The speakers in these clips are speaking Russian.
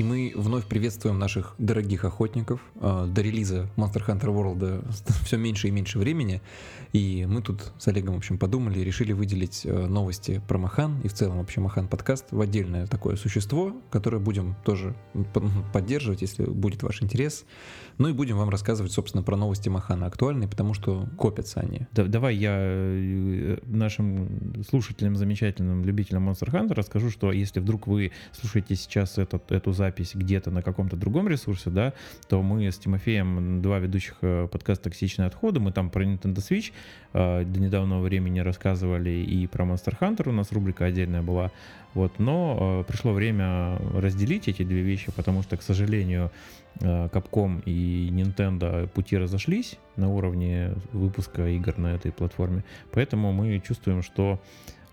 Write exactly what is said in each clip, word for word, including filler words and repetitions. И мы вновь приветствуем наших дорогих охотников. До релиза Monster Hunter World все меньше и меньше времени. И мы тут с Олегом, в общем, подумали, решили выделить новости про Махан и в целом вообще Махан подкаст в отдельное такое существо, которое будем тоже поддерживать, если будет ваш интерес. Ну и будем вам рассказывать, собственно, про новости Махана актуальные, потому что копятся они. Да, давай я нашим слушателям, замечательным любителям Monster Hunter расскажу, что если вдруг вы слушаете сейчас этот, эту запись где-то на каком-то другом ресурсе, да, то мы с Тимофеем, два ведущих подкаста «Токсичные отходы», мы там про Nintendo Switch э, до недавнего времени рассказывали и про Monster Hunter, у нас рубрика отдельная была, вот, но э, пришло время разделить эти две вещи, потому что, к сожалению, Capcom и Nintendo пути разошлись на уровне выпуска игр на этой платформе, поэтому мы чувствуем, что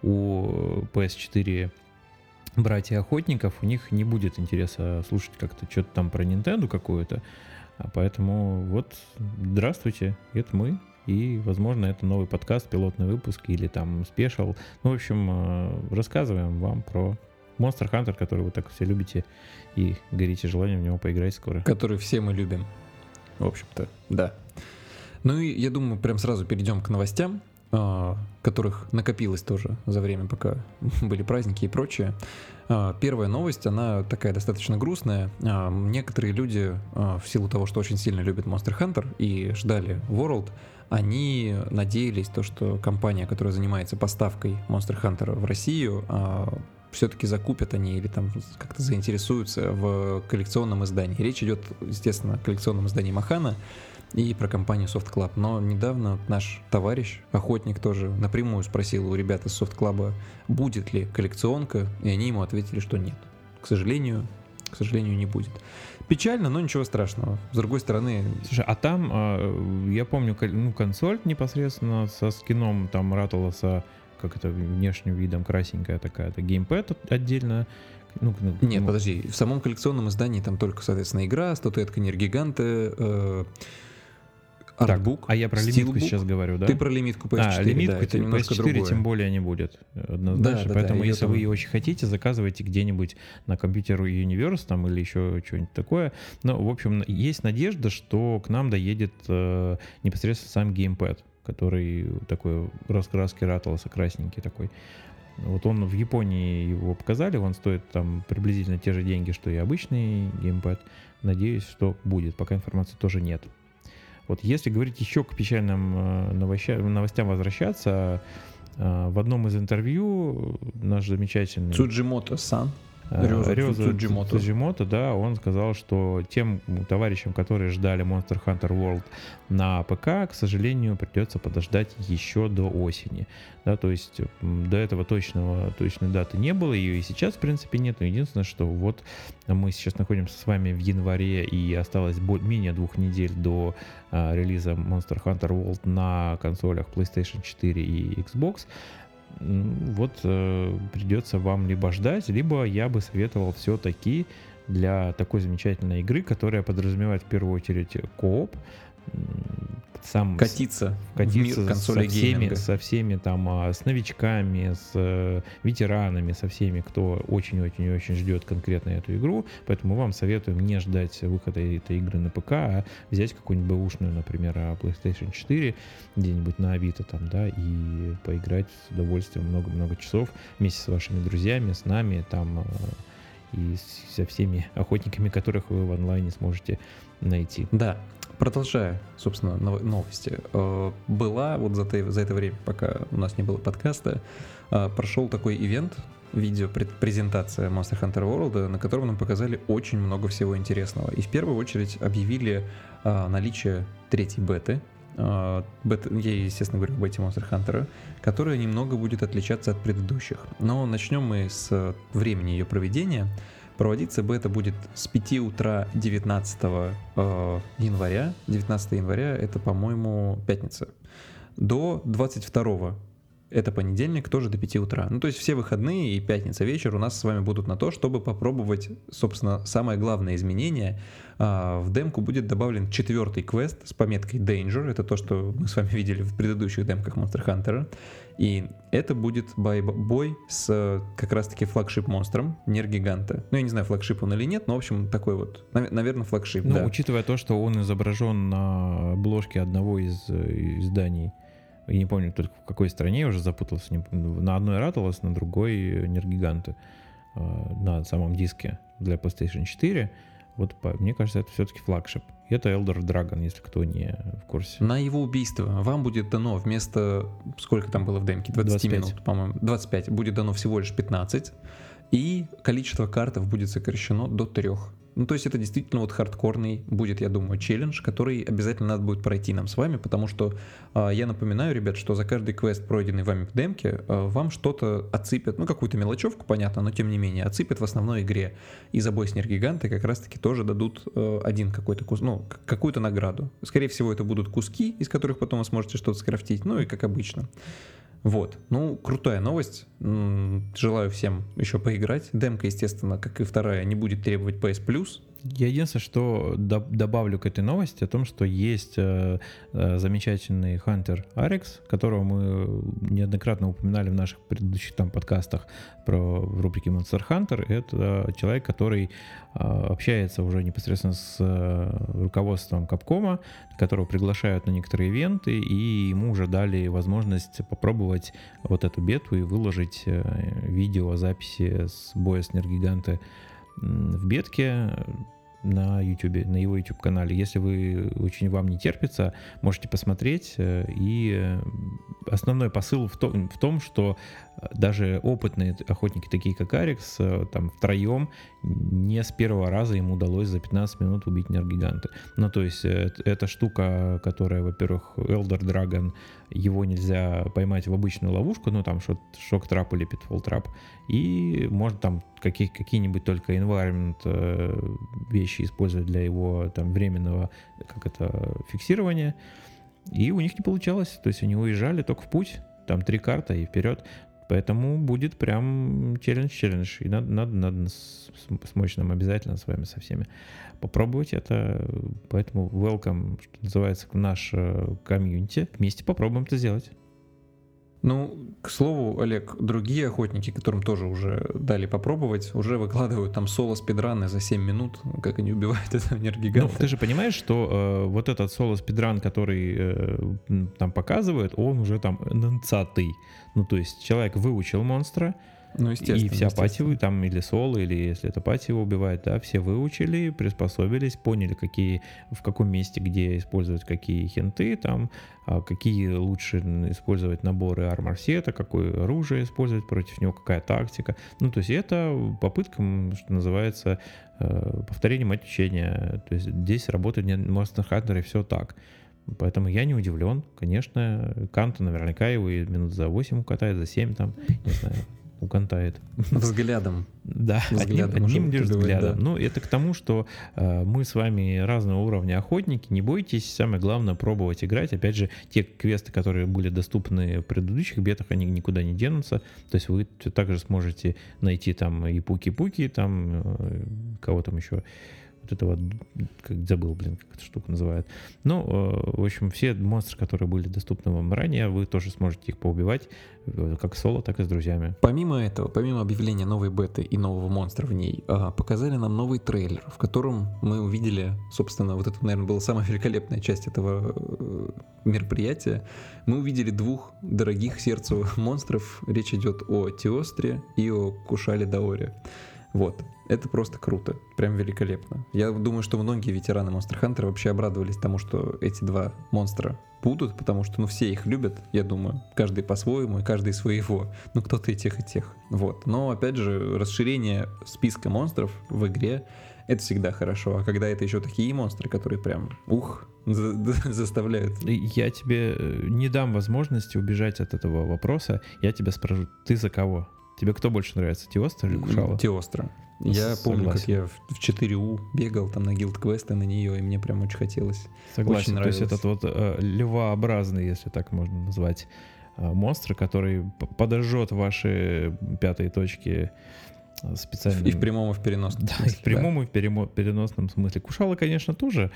у пи эс четыре братья охотников, у них не будет интереса слушать как-то что-то там про Nintendo какую-то, поэтому вот здравствуйте, это мы. И, возможно, это новый подкаст, пилотный выпуск или там спешл. Ну, в общем, рассказываем вам про Monster Hunter, который вы так все любите и горите желанием в него поиграть скоро. Который все мы любим. В общем-то, да. Ну и, я думаю, прям сразу перейдем к новостям, которых накопилось тоже за время, пока были праздники и прочее. Первая новость, она такая достаточно грустная. Некоторые люди, в силу того, что очень сильно любят Monster Hunter и ждали World, они надеялись, то, что компания, которая занимается поставкой Monster Hunter в Россию, все-таки закупят они или там как-то заинтересуются в коллекционном издании. Речь идет, естественно, о коллекционном издании Махана и про компанию Софт Клаб. Но недавно наш товарищ, охотник, тоже напрямую спросил у ребят из Софт Клаба, будет ли коллекционка, и они ему ответили, что нет. К сожалению, к сожалению, не будет. Печально, но ничего страшного. С другой стороны... Слушай, а там, я помню, ну, консоль непосредственно со скином там Раталоса, как это, внешним видом красенькая такая, это геймпэд отдельно. Ну, нет, ну, подожди, в самом коллекционном издании там только, соответственно, игра, статуэтка Нергиганте, э, артбук, так, а я про лимитку сейчас говорю, да? Ты про лимитку пи эс четыре, а, лимитку, да, это немножко пи эс четыре другое. Тем более не будет, однозначно, да, да, поэтому да, если там... вы ее очень хотите, заказывайте где-нибудь на компьютер Universal там, или еще что-нибудь такое. Но, в общем, есть надежда, что к нам доедет э, непосредственно сам геймпэд, который такой раскраски Раталоса, красненький такой. Вот он в Японии, его показали, он стоит там приблизительно те же деньги, что и обычный геймпад. Надеюсь, что будет, пока информации тоже нет. Вот если говорить еще к печальным новостям возвращаться, в одном из интервью наш замечательный... Тадзимото-сан. Рёзу Тадзимото, да, он сказал, что тем товарищам, которые ждали Monster Hunter World на ПК, к сожалению, придется подождать еще до осени. Да, то есть до этого точного, точной даты не было, ее и сейчас, в принципе, нет. Но единственное, что вот мы сейчас находимся с вами в январе, и осталось менее двух недель до а, релиза Monster Hunter World на консолях PlayStation четыре и Xbox. Вот э, придется вам либо ждать, либо я бы советовал все-таки для такой замечательной игры, которая подразумевает в первую очередь кооп, сам катиться, с, катиться в мир консолей со всеми, со всеми там, с новичками, с ветеранами, со всеми, кто очень-очень-очень ждет конкретно эту игру, поэтому вам советуем не ждать выхода этой игры на ПК, а взять какую-нибудь бэушную, например, PlayStation четыре, где-нибудь на Авито там, да, и поиграть с удовольствием много-много часов вместе с вашими друзьями, с нами, там, и со всеми охотниками, которых вы в онлайне сможете найти. Да. Продолжая, собственно, новости, была вот за, те, за это время, пока у нас не было подкаста, прошел такой ивент, видеопрезентация Monster Hunter World, на котором нам показали очень много всего интересного. И в первую очередь объявили наличие третьей беты. Бета, я, естественно, говорю о бете Monster Hunter, которая немного будет отличаться от предыдущих. Но начнем мы с времени ее проведения. Проводиться бета будет с пяти утра девятнадцатого января. девятнадцатого января это, по-моему, пятница. До двадцать второго Это понедельник, тоже до пяти утра. Ну, то есть все выходные и пятница вечер у нас с вами будут на то, чтобы попробовать, собственно, самое главное изменение. В демку будет добавлен четвертый квест с пометкой Danger. Это то, что мы с вами видели в предыдущих демках Monster Hunter. И это будет бой, бой с как раз-таки флагшип-монстром Нергиганте. Ну, я не знаю, флагшип он или нет, но, в общем, такой вот, наверное, флагшип, ну, да. Учитывая то, что он изображен на обложке одного из изданий. Я не помню, только в какой стране, я уже запутался. Не, на одной Раталос, на другой Нергиганте. На самом диске для PlayStation четыре. Вот, мне кажется, это все-таки флагшип. Это Elder Dragon, если кто не в курсе. На его убийство вам будет дано вместо... Сколько там было в демке? двадцать минут, по-моему. двадцать пять. Будет дано всего лишь пятнадцать. И количество картов будет сокращено до трех. Ну, то есть это действительно вот хардкорный будет, я думаю, челлендж, который обязательно надо будет пройти нам с вами, потому что э, я напоминаю, ребят, что за каждый квест, пройденный вами в демке, э, вам что-то отсыпят, ну, какую-то мелочевку, понятно, но тем не менее, отсыпят в основной игре. И за бой с Нергиганте как раз-таки тоже дадут э, один какой-то кус, ну, какую-то награду. Скорее всего, это будут куски, из которых потом вы сможете что-то скрафтить, ну, и как обычно. Вот, ну, крутая новость, желаю всем еще поиграть. Демка, естественно, как и вторая, не будет требовать пи эс плюс. Я единственное, что до- добавлю к этой новости, о том, что есть э, э, замечательный Hunter Arekkz, которого мы неоднократно упоминали в наших предыдущих там подкастах про, в рубрике Monster Hunter. Это человек, который э, общается уже непосредственно с э, руководством Capcom, которого приглашают на некоторые ивенты, и ему уже дали возможность попробовать вот эту бету и выложить э, видеозаписи с боя с Нергиганте в бетке на YouTube, на его YouTube канале. Если вы очень вам не терпится, можете посмотреть. И основной посыл в том, в том, что даже опытные охотники, такие как Arekkz, там втроем не с первого раза им удалось за пятнадцать минут убить Нергиганте. Ну, то есть эта штука, которая, во-первых, Elder Dragon, его нельзя поймать в обычную ловушку, ну, там шок-трап или питфол-трап, и можно там какие- какие-нибудь только environment вещи использовать для его там временного, как это, фиксирования. И у них не получалось, то есть они уезжали только в путь, там три карты и вперед. Поэтому будет прям челлендж-челлендж. И надо, надо, надо с, с мощным обязательно с вами, со всеми попробовать это. Поэтому welcome, что называется, к нашей комьюнити. Вместе попробуем это сделать. Ну, к слову, Олег, другие охотники, которым тоже уже дали попробовать, уже выкладывают там соло-спидраны за семь минут, как они убивают этого Нергиганта. Ну, ты же понимаешь, что э, вот этот соло-спидран, который э, там показывает, он уже там нанцатый. Ну, то есть человек выучил монстра, ну, и вся пати, там или соло, или если это пати его убивает, да, все выучили, приспособились, поняли, какие, в каком месте, где использовать какие хинты, там, какие лучше использовать наборы армор-сета, какое оружие использовать против него, какая тактика. Ну, то есть это попытка, что называется, повторение мать учения. То есть здесь работает Monster Hunter и все так. Поэтому я не удивлен, конечно. Канта наверняка его и минут за восемь укатает, за семь там, не знаю. Укантает. Взглядом. Да, взглядом, одним, одним лишь взглядом. Да. Ну, это к тому, что э, мы с вами разного уровня охотники, не бойтесь, самое главное пробовать играть. Опять же, те квесты, которые были доступны в предыдущих бетах, они никуда не денутся. То есть вы также сможете найти там и пуки-пуки, там э, кого там еще... Вот этого, как забыл, блин, как эта штука называют. Ну, э, в общем, все монстры, которые были доступны вам ранее, вы тоже сможете их поубивать, как соло, так и с друзьями. Помимо этого, помимо объявления новой беты и нового монстра в ней, э, показали нам новый трейлер, в котором мы увидели, собственно, вот это, наверное, была самая великолепная часть этого э, мероприятия. Мы увидели двух дорогих сердцу монстров. Речь идет о Теостре и о Кушале Даоре. Вот. Это просто круто, прям великолепно. Я думаю, что многие ветераны Monster Hunter вообще обрадовались тому, что эти два монстра будут, потому что, ну, все их любят, я думаю, каждый по-своему и каждый своего, ну, кто-то и тех, и тех, вот. Но, опять же, расширение списка монстров в игре — это всегда хорошо, а когда это еще такие монстры, которые прям, ух, заставляют. Я тебе не дам возможности убежать от этого вопроса, я тебя спрошу, ты за кого? Тебе кто больше нравится, Теостра или Кушала? Теостра. Я Согласен. Помню, как я в четыре У бегал там на гилд-квесты на нее, и мне прям очень хотелось. Согласен, очень нравилось. То есть этот вот э, львообразный, если так можно назвать, монстра, который подожжет ваши пятые точки специально. И в прямом, и в переносном. Да, смысле, и в прямом, да. и в перемо- переносном смысле. Кушала, конечно, тоже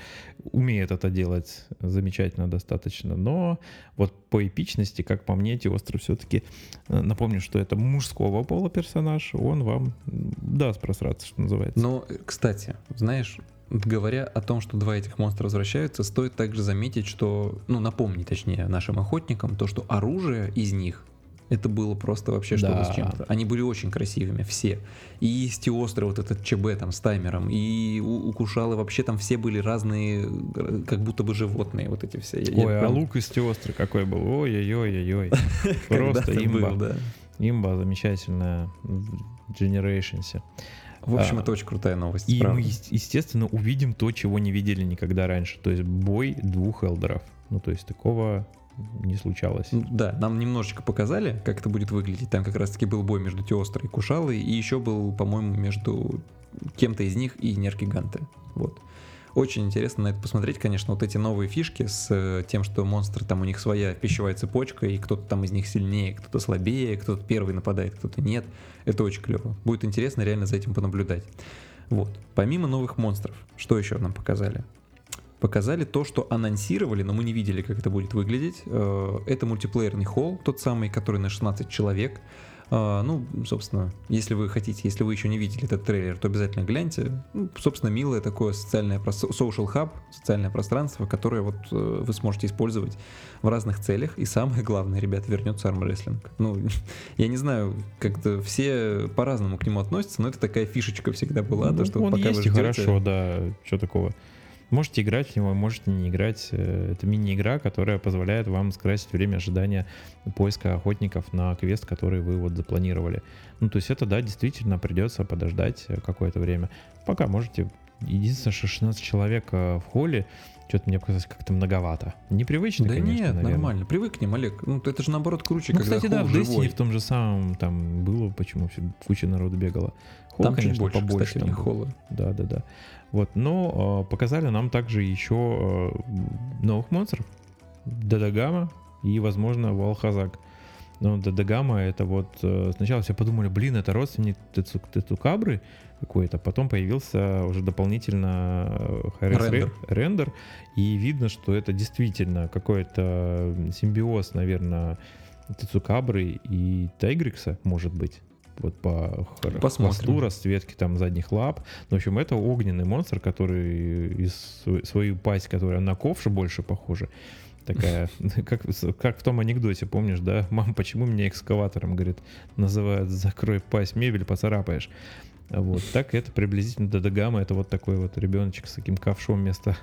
умеет это делать замечательно достаточно, но вот по эпичности, как по мне, Теостра все-таки, напомню, что это мужского пола персонаж, он вам даст просраться, что называется. Но, кстати, знаешь, говоря о том, что два этих монстра возвращаются, стоит также заметить, что, ну, напомнить, точнее, нашим охотникам, то, что оружие из них это было просто вообще что-то да. с чем-то. Они были очень красивыми, все. И с Теостры вот этот ЧБ там с таймером, и у, у Кушалы вообще там все были разные, как будто бы животные вот эти все. Я, Ой, я а прям... лук из Теостры какой был. Ой-ой-ой-ой. Просто имба. Имба замечательная в Generations. В общем, а, это очень крутая новость. И правда. Мы, естественно, увидим то, чего не видели никогда раньше. То есть бой двух элдеров. Ну, то есть такого не случалось. Да, нам немножечко показали, как это будет выглядеть. Там как раз-таки был бой между Теострой и Кушалой, и еще был, по-моему, между кем-то из них и Нергиганте. Вот. Очень интересно на это посмотреть, конечно, вот эти новые фишки с тем, что монстры, там у них своя пищевая цепочка, и кто-то там из них сильнее, кто-то слабее, кто-то первый нападает, кто-то нет. Это очень клево. Будет интересно реально за этим понаблюдать. Вот. Помимо новых монстров, что еще нам показали? Показали то, что анонсировали, но мы не видели, как это будет выглядеть. Это мультиплеерный холл, тот самый, который на шестнадцать человек. Ну, собственно, если вы хотите, если вы еще не видели этот трейлер, то обязательно гляньте. Ну, собственно, милое такое социальное, social hub, социальное пространство, которое вот вы сможете использовать в разных целях. И самое главное, ребята, вернется армрестлинг. Ну, я не знаю, как-то все по-разному к нему относятся, но это такая фишечка всегда была. Ну, то, что он пока есть вы ждете... хорошо, да, что такого. Можете играть в него, можете не играть. Это мини-игра, которая позволяет вам скрасить время ожидания поиска охотников на квест, который вы вот запланировали. Ну, то есть это, да, действительно придется подождать какое-то время. Пока можете. Единственное, что шестнадцать человек в холле, что-то мне показалось как-то многовато. Непривычно, да, конечно, нет, наверное. Да нет, нормально. Привыкнем, Олег. Ну, это же, наоборот, круче, ну, когда кстати, да, в Destiny в том же самом там было, почему куча народу бегала. Холл, там, конечно, больше, побольше. Кстати, там не холла. Да, да, да. Вот, но э, показали нам также еще э, новых монстров. Додогама и, возможно, Вал Хазак. Но Додогама это вот... Э, сначала все подумали, блин, это родственник Тецук, Тецукабры какой-то. Потом появился уже дополнительно рендер. рендер. И видно, что это действительно какой-то симбиоз, наверное, Тецукабры и Тайгрикса, может быть. Вот по хвосту, расцветке там задних лап. В общем, это огненный монстр, который из свою пасть, которая на ковш больше похожа. Такая, как, как в том анекдоте, помнишь, да? Мам, почему меня экскаватором, говорит, называют «закрой пасть, мебель поцарапаешь». Вот так это приблизительно Додогама. Это вот такой вот ребеночек с таким ковшом вместо,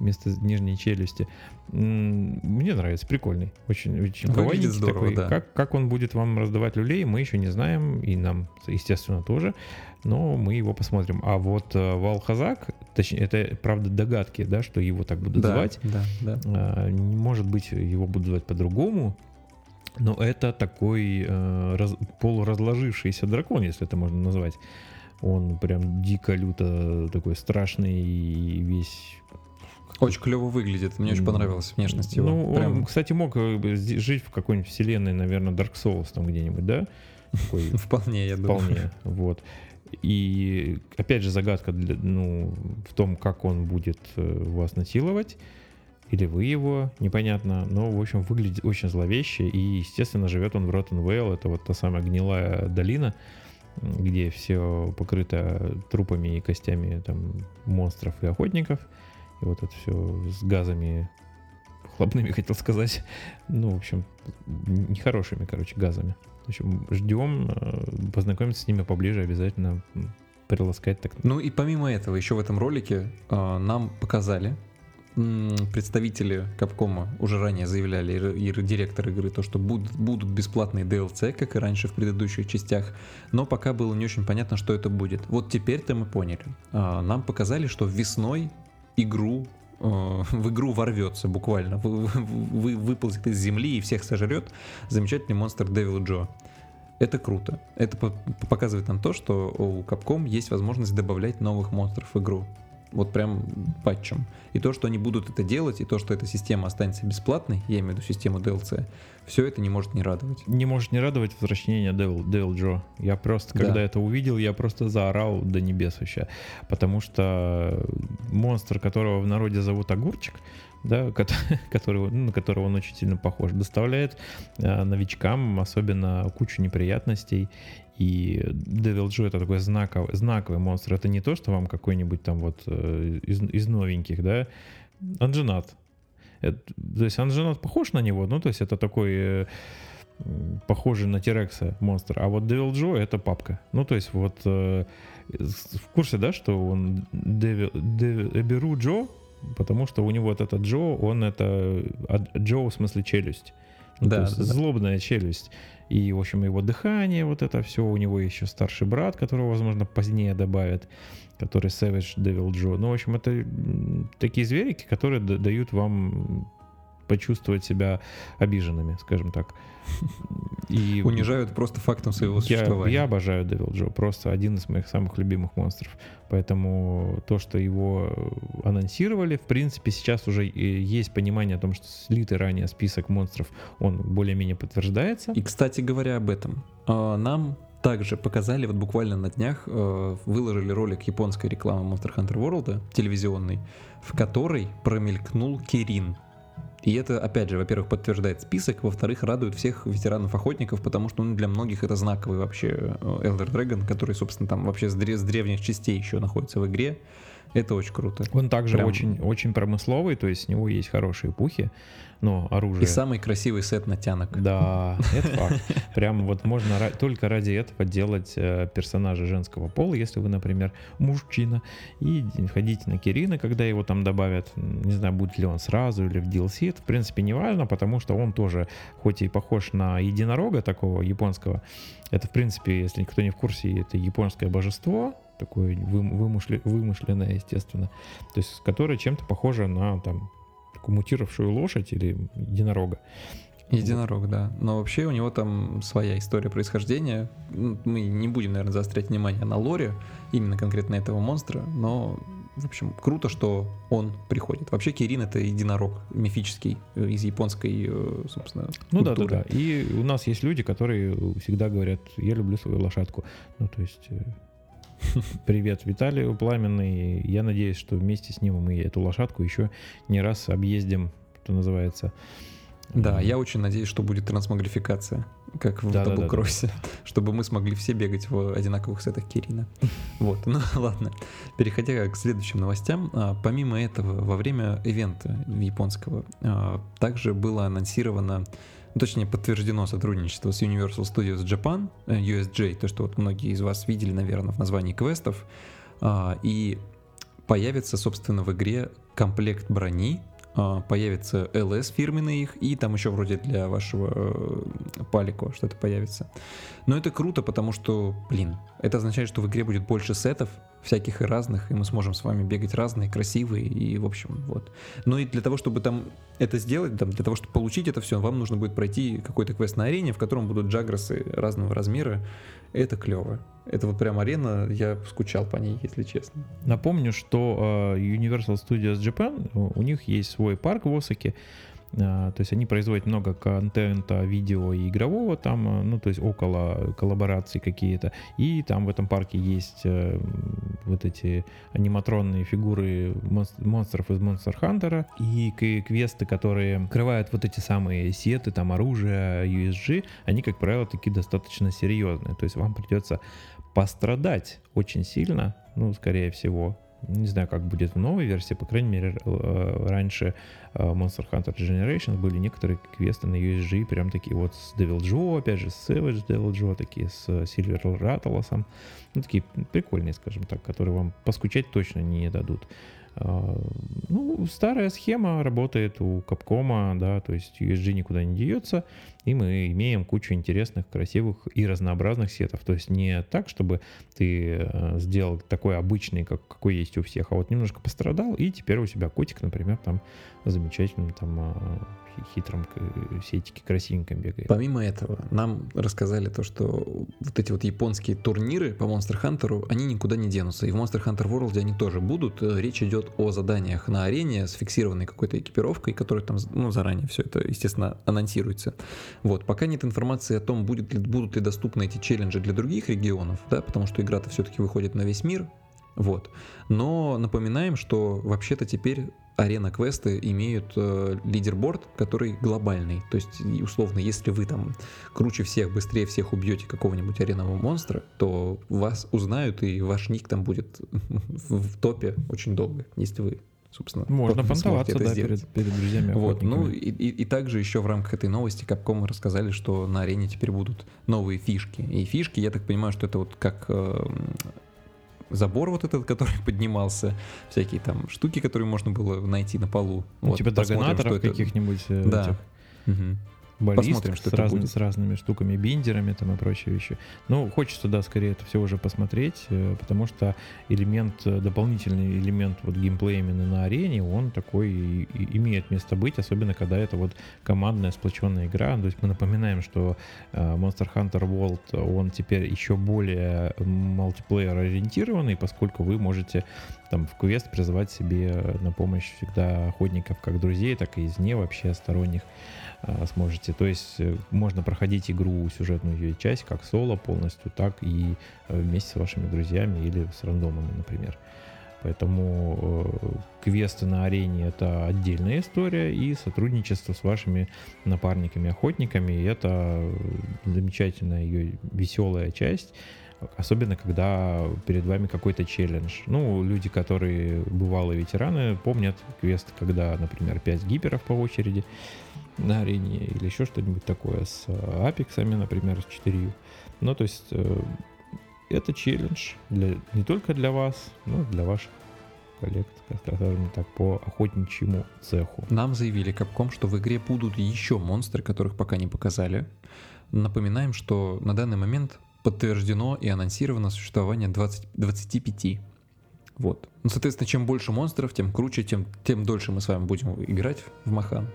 вместо нижней челюсти. Мне нравится, прикольный. Очень, очень выглядит такой. Да. Как, как он будет вам раздавать люлей, мы еще не знаем. И нам, естественно, тоже. Но мы его посмотрим. А вот Вал Хазак, точнее, это, правда, догадки, да, что его так будут да, звать. Да, да. Может быть, его будут звать по-другому. Но это такой э, раз, полуразложившийся дракон, если это можно назвать. Он прям дико люто такой страшный и весь... Очень клево выглядит, мне очень понравилась внешность его. Ну, прям... он, кстати, мог жить в какой-нибудь вселенной, наверное, Dark Souls там где-нибудь, да? Вполне, я думаю. Вполне, вот. И, опять же, загадка в том, как он будет вас насиловать. Или вы его, непонятно, но, в общем, выглядит очень зловеще, и, естественно, живет он в Rotten Vale, это вот та самая гнилая долина, где все покрыто трупами и костями там, монстров и охотников, и вот это все с газами хлопными, хотел сказать, ну, в общем, нехорошими, короче, газами. В общем, ждем, познакомиться с ними поближе обязательно, приласкать так. Ну и помимо этого, еще в этом ролике э, нам показали, представители Capcom уже ранее заявляли, и директор игры, то, что будут, будут бесплатные ди эл си, как и раньше в предыдущих частях, но пока было не очень понятно, что это будет. Вот теперь-то мы поняли. Нам показали, что весной игру, в игру ворвется буквально, выползет из земли и всех сожрет замечательный монстр Deviljho. Это круто. Это показывает нам то, что у Capcom есть возможность добавлять новых монстров в игру. Вот прям патчем. И то, что они будут это делать, и то, что эта система останется бесплатной, я имею в виду систему ди эл си, все это не может не радовать. Не может не радовать возвращение Deviljho. Я просто, да. когда это увидел, я просто заорал до небес вообще. Потому что монстр, которого в народе зовут Огурчик, да, который, ну, на которого он очень сильно похож, доставляет э, новичкам особенно кучу неприятностей. И Deviljho — это такой знаковый, знаковый монстр. Это не то, что вам какой-нибудь там вот из, из новеньких, да, Анджинат. Это, то есть Анджинат похож на него, ну то есть это такой похожий на Терекса монстр. А вот Deviljho — это папка. Ну то есть вот в курсе, да, что он Deviljho, потому что у него вот этот Джо, он это Джо в смысле челюсть. Ну, да, то есть да. Злобная челюсть. И, в общем, его дыхание, вот это все. У него еще старший брат, которого, возможно, позднее добавят, который Savage Deviljho. Ну, в общем, это такие зверики, которые дают вам почувствовать себя обиженными, скажем так. И унижают просто фактом своего существования. Я, я обожаю Deviljho. Просто один из моих самых любимых монстров. Поэтому то, что его анонсировали, в принципе, сейчас уже есть понимание о том, что слитый ранее список монстров, он более-менее подтверждается. И, кстати говоря, об этом. Нам также показали, вот буквально на днях выложили ролик японской рекламы Monster Hunter World, телевизионной, в которой промелькнул Кирин. И это, опять же, во-первых, подтверждает список, во-вторых, радует всех ветеранов-охотников, потому что, ну, для многих это знаковый вообще Elder Dragon, который, собственно, там вообще с древних частей еще находится в игре. Это очень круто. Он также Прям... очень, очень промысловый, то есть у него есть хорошие пухи, но оружие... И самый красивый сет натянок. Да, это факт. Прям вот можно только ради этого делать персонажа женского пола, если вы, например, мужчина, и ходите на Кирина, когда его там добавят, не знаю, будет ли он сразу или в ди эл си, это, в принципе, не важно, потому что он тоже, хоть и похож на единорога такого японского, это, в принципе, если кто не в курсе, это японское божество, такое вымышле, вымышленное, естественно, то есть, которое чем-то похоже на там такую мутировавшую лошадь или единорога. Единорог, да. Но вообще у него там своя история происхождения. Мы не будем, наверное, заострять внимание на лоре именно конкретно этого монстра, но, в общем, круто, что он приходит. Вообще Кирин — это единорог мифический из японской, собственно, ну, культуры. Ну да, да, да. И у нас есть люди, которые всегда говорят: я люблю свою лошадку. Ну то есть... Привет Виталию Пламенный. Я надеюсь, что вместе с ним мы эту лошадку еще не раз объездим, что называется. Да, я очень надеюсь, что будет трансмогрификация, как в да, Табу Кроссе, да, да, да. чтобы мы смогли все бегать в одинаковых сетах Кирина. Вот, ну ладно. Переходя к следующим новостям, помимо этого, во время ивента японского также было анонсировано, точнее, подтверждено сотрудничество с Universal Studios Japan, ю эс джей, то, что вот многие из вас видели, наверное, в названии квестов. И появится, собственно, в игре комплект брони, появится эл эс фирменный их, и там еще вроде для вашего палико что-то появится. Но это круто, потому что, блин, это означает, что в игре будет больше сетов, всяких и разных, и мы сможем с вами бегать разные, красивые, и, в общем, вот. Ну и для того, чтобы там это сделать, там, для того, чтобы получить это все, вам нужно будет пройти какой-то квест на арене, в котором будут джагросы разного размера. Это клево. Это вот прям арена, я скучал по ней, если честно. Напомню, что Universal Studios Japan, у них есть свой парк в Осаке. То есть они производят много контента, видео и игрового там, ну то есть около коллабораций какие-то. И там в этом парке есть вот эти аниматронные фигуры монстров из Monster Hunter и квесты, которые открывают вот эти самые сеты, там оружие, ю эс джи. Они, как правило, такие достаточно серьезные. То есть вам придется пострадать очень сильно, ну скорее всего. Не знаю, как будет в новой версии, по крайней мере, раньше Monster Hunter Generations были некоторые квесты на ю эс джи, прям такие вот с Deviljho, опять же, с Savage Deviljho, такие с Silver Раталосом, ну, такие прикольные, скажем так, которые вам поскучать точно не дадут. Ну, старая схема работает у Capcom, да, то есть ю эс джи никуда не деется, и мы имеем кучу интересных, красивых и разнообразных сетов. То есть не так, чтобы ты сделал такой обычный, как, какой есть у всех, а вот немножко пострадал, и теперь у себя котик, например, там замечательный, там хитрым сетике красивеньким бегает. Помимо этого, нам рассказали то, что вот эти вот японские турниры по Monster Hunter, они никуда не денутся. И в Monster Hunter World они тоже будут. Речь идет о заданиях на арене с фиксированной какой-то экипировкой, которая там, ну, заранее все это, естественно, анонсируется. Вот. Пока нет информации о том, будет ли, будут ли доступны эти челленджи для других регионов, да, потому что игра-то все-таки выходит на весь мир. Вот. Но напоминаем, что вообще-то теперь арена-квесты имеют э, лидерборд, который глобальный. То есть, условно, если вы там круче всех, быстрее всех убьете какого-нибудь аренового монстра, то вас узнают, и ваш ник там будет в топе очень долго, если вы, собственно, можно понтоваться, да, перед, перед друзьями. Вот. Ну и, и, и также еще в рамках этой новости Capcom рассказали, что на арене теперь будут новые фишки. И фишки, я так понимаю, что это вот как... Э, забор вот этот, который поднимался, всякие там штуки, которые можно было найти на полу. Ну, вот, типа догонаторов каких-нибудь. Да. Угу. Баллистов с, разными, с разными штуками, биндерами там и прочие вещи. Ну, хочется, да, скорее это все уже посмотреть, потому что элемент, дополнительный элемент вот геймплея именно на арене, он такой и, и имеет место быть, особенно когда это вот командная сплоченная игра. То есть мы напоминаем, что Monster Hunter World, он теперь еще более мультиплеер-ориентированный, поскольку вы можете там в квест призывать себе на помощь всегда охотников, как друзей, так и извне вообще сторонних сможете. То есть можно проходить игру, сюжетную ее часть, как соло полностью, так и вместе с вашими друзьями или с рандомами, например. Поэтому квесты на арене — это отдельная история, и сотрудничество с вашими напарниками-охотниками — это замечательная ее веселая часть. Особенно, когда перед вами какой-то челлендж. Ну, люди, которые бывалые ветераны, помнят квест, когда, например, пять гиперов по очереди на арене или еще что-нибудь такое с апексами, например, с четырью. Ну, то есть это челлендж для, не только для вас, но и для ваших коллег, скажем так, по охотничьему цеху. Нам заявили Capcom, что в игре будут еще монстры, которых пока не показали. Напоминаем, что на данный момент подтверждено и анонсировано существование двадцать, двадцать пять. Вот. Ну, соответственно, чем больше монстров, тем круче, тем, тем дольше мы с вами будем играть в Махан.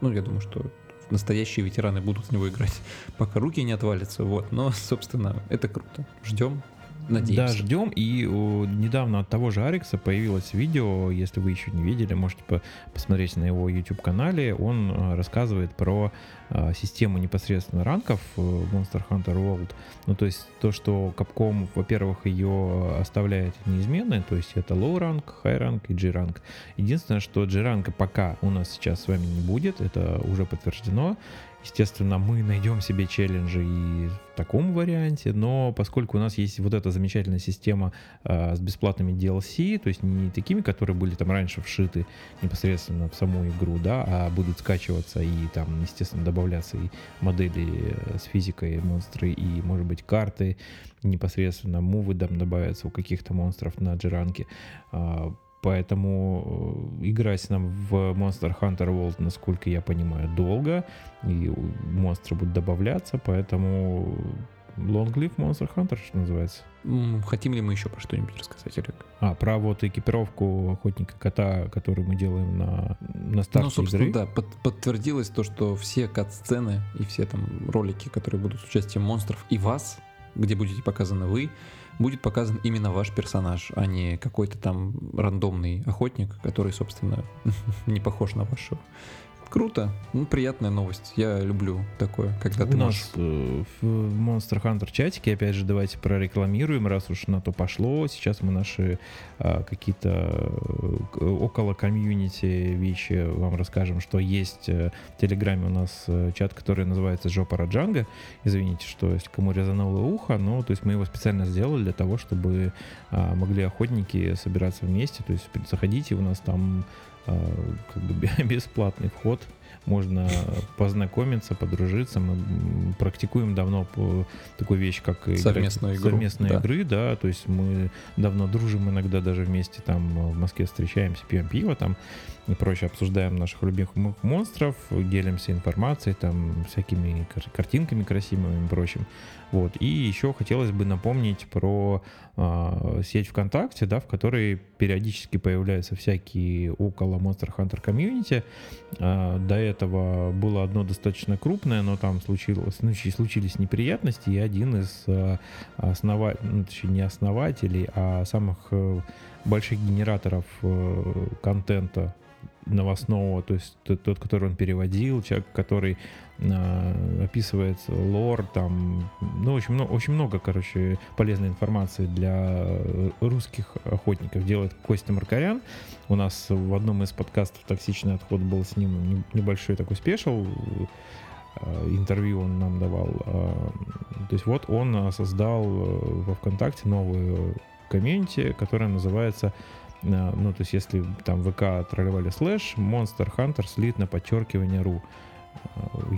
Ну, я думаю, что настоящие ветераны будут в него играть, пока руки не отвалятся. Вот. Но, собственно, это круто. Ждем. Надеемся. Да, ждем. И о, недавно от того же Arekkz появилось видео, если вы еще не видели, можете по- посмотреть на его YouTube-канале. Он э, рассказывает про э, систему непосредственно ранков э, Monster Hunter World. Ну, то есть то, что Capcom, во-первых, ее оставляет неизменной, то есть это low ранг, high ранг и G ранг. Единственное, что G ранга пока у нас сейчас с вами не будет, это уже подтверждено. Естественно, мы найдем себе челленджи и в таком варианте, но поскольку у нас есть вот эта замечательная система э, с бесплатными ди эл си, то есть не такими, которые были там раньше вшиты непосредственно в саму игру, да, а будут скачиваться и там, естественно, добавляться и модели с физикой, и монстры, и, может быть, карты, непосредственно мувы там добавятся у каких-то монстров на джеранке. Э, Поэтому играть нам в Monster Hunter World, насколько я понимаю, долго, и монстры будут добавляться, поэтому long live Monster Hunter, что называется. Хотим ли мы еще про что-нибудь рассказать, Олег? А, про вот экипировку охотника-кота, которую мы делаем на, на старте игры. Ну, собственно, игры. Да, под, подтвердилось то, что все кат-сцены и все там ролики, которые будут с участием монстров и вас, где будете показаны вы, будет показан именно ваш персонаж, а не какой-то там рандомный охотник, который, собственно, не похож на вашего. Круто, ну, приятная новость. Я люблю такое, когда ты можешь... У нас в Monster Hunter чатике, опять же, давайте прорекламируем, раз уж на то пошло. Сейчас мы наши а, какие-то около комьюнити вещи вам расскажем, что есть в Телеграме у нас чат, который называется «Жопа Раджанга». Извините, что если кому резануло ухо, но то есть мы его специально сделали для того, чтобы а, могли охотники собираться вместе. То есть заходите, у нас там как бы бесплатный вход, можно познакомиться, подружиться. Мы практикуем давно такую вещь, как совместную игру. Совместные да. игры, да, то есть мы давно дружим, иногда даже вместе там в Москве встречаемся, пьем пиво там и прочее, обсуждаем наших любимых монстров, делимся информацией, там всякими картинками красивыми и прочим. Вот. И еще хотелось бы напомнить про э, сеть ВКонтакте, да, в которой периодически появляются всякие около Monster Hunter комьюнити. Э, да, этого было одно достаточно крупное, но там случилось, случились неприятности, и один из основателей, ну, точнее, не основателей, а самых больших генераторов контента новостного, то есть тот, который он переводил, человек, который э, описывает лор, там, ну, очень много, очень много, короче, полезной информации для русских охотников делает Костя Маркарян. У нас в одном из подкастов «Токсичный отход» был с ним небольшой такой спешл, интервью он нам давал. То есть вот он создал во ВКонтакте новую комьюнити, которая называется... Ну, то есть, если там ВК тролливали слэш, Monster Hunter слит на подчеркивание ру.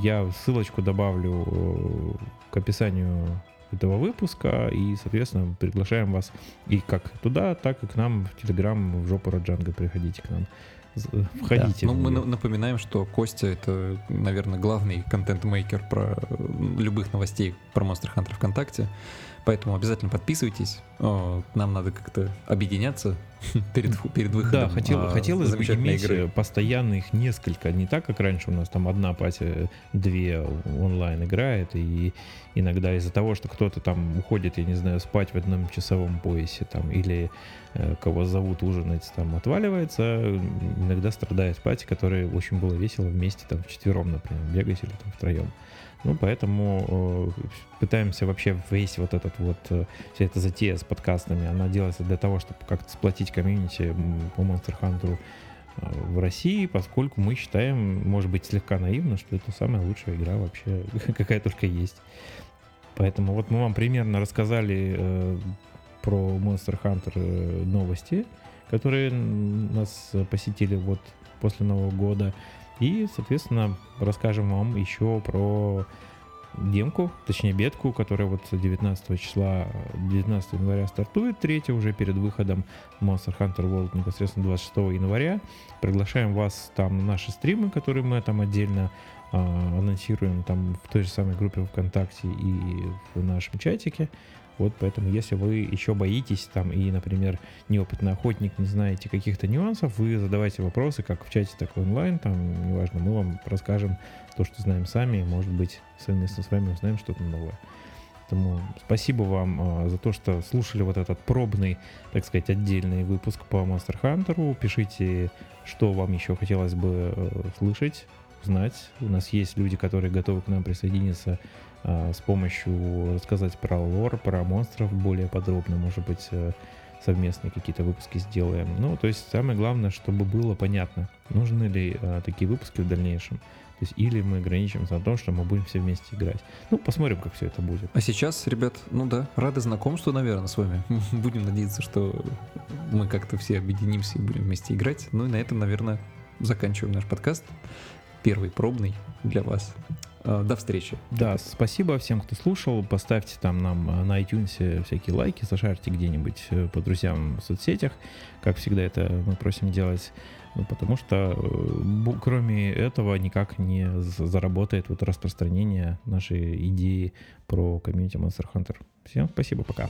Я ссылочку добавлю к описанию этого выпуска, и, соответственно, приглашаем вас и как туда, так и к нам в Телеграм, в жопу Раджанга, приходите к нам. Входите. Да. Ну, мы напоминаем, что Костя — это, наверное, главный контент-мейкер про любых новостей про Monster Hunter ВКонтакте. Поэтому обязательно подписывайтесь. О, нам надо как-то объединяться перед, перед выходом. Да, хотел, а, хотелось бы иметь игры. Постоянно их несколько. Не так, как раньше у нас там одна пати, две онлайн играет. И иногда из-за того, что кто-то там уходит, я не знаю, спать в одном часовом поясе там, или э, кого зовут ужинать, там отваливается. Иногда страдает пати, которая очень было весело вместе там вчетвером, например, бегать или там втроем. Ну, поэтому э, пытаемся вообще весь вот этот вот, э, вся эта затея с подкастами, она делается для того, чтобы как-то сплотить комьюнити по Monster Hunter э, в России, поскольку мы считаем, может быть, слегка наивно, что это самая лучшая игра вообще, какая только есть. Поэтому вот мы вам примерно рассказали э, про Monster Hunter э, новости, которые нас посетили вот после Нового года. И, соответственно, расскажем вам еще про демку, точнее бетку, которая вот девятнадцатого числа, девятнадцатого января стартует, третья уже перед выходом Monster Hunter World, непосредственно двадцать шестого января. Приглашаем вас там на наши стримы, которые мы там отдельно э, анонсируем там в той же самой группе ВКонтакте и в нашем чатике. Вот поэтому, если вы еще боитесь там и, например, неопытный охотник, не знаете каких-то нюансов, вы задавайте вопросы как в чате, так и онлайн, там, неважно, мы вам расскажем то, что знаем сами, и, может быть, совместно с вами узнаем что-то новое. Поэтому спасибо вам э, за то, что слушали вот этот пробный, так сказать, отдельный выпуск по Monster Hunter. Пишите, что вам еще хотелось бы э, слышать, знать. У нас есть люди, которые готовы к нам присоединиться, с помощью рассказать про лор, про монстров более подробно, может быть, совместные какие-то выпуски сделаем. Ну, то есть самое главное, чтобы было понятно, нужны ли а, такие выпуски в дальнейшем. То есть или мы ограничимся на том, что мы будем все вместе играть. Ну, посмотрим, как все это будет. А сейчас, ребят, ну да, рады знакомству, наверное, с вами. Будем надеяться, что мы как-то все объединимся и будем вместе играть. Ну и на этом, наверное, заканчиваем наш подкаст. Первый пробный для вас. До встречи. Да, спасибо всем, кто слушал. Поставьте там нам на iTunes всякие лайки, зашарьте где-нибудь по друзьям в соцсетях. Как всегда, это мы просим делать, потому что кроме этого никак не заработает вот распространение нашей идеи про комьюнити Monster Hunter. Всем спасибо, пока.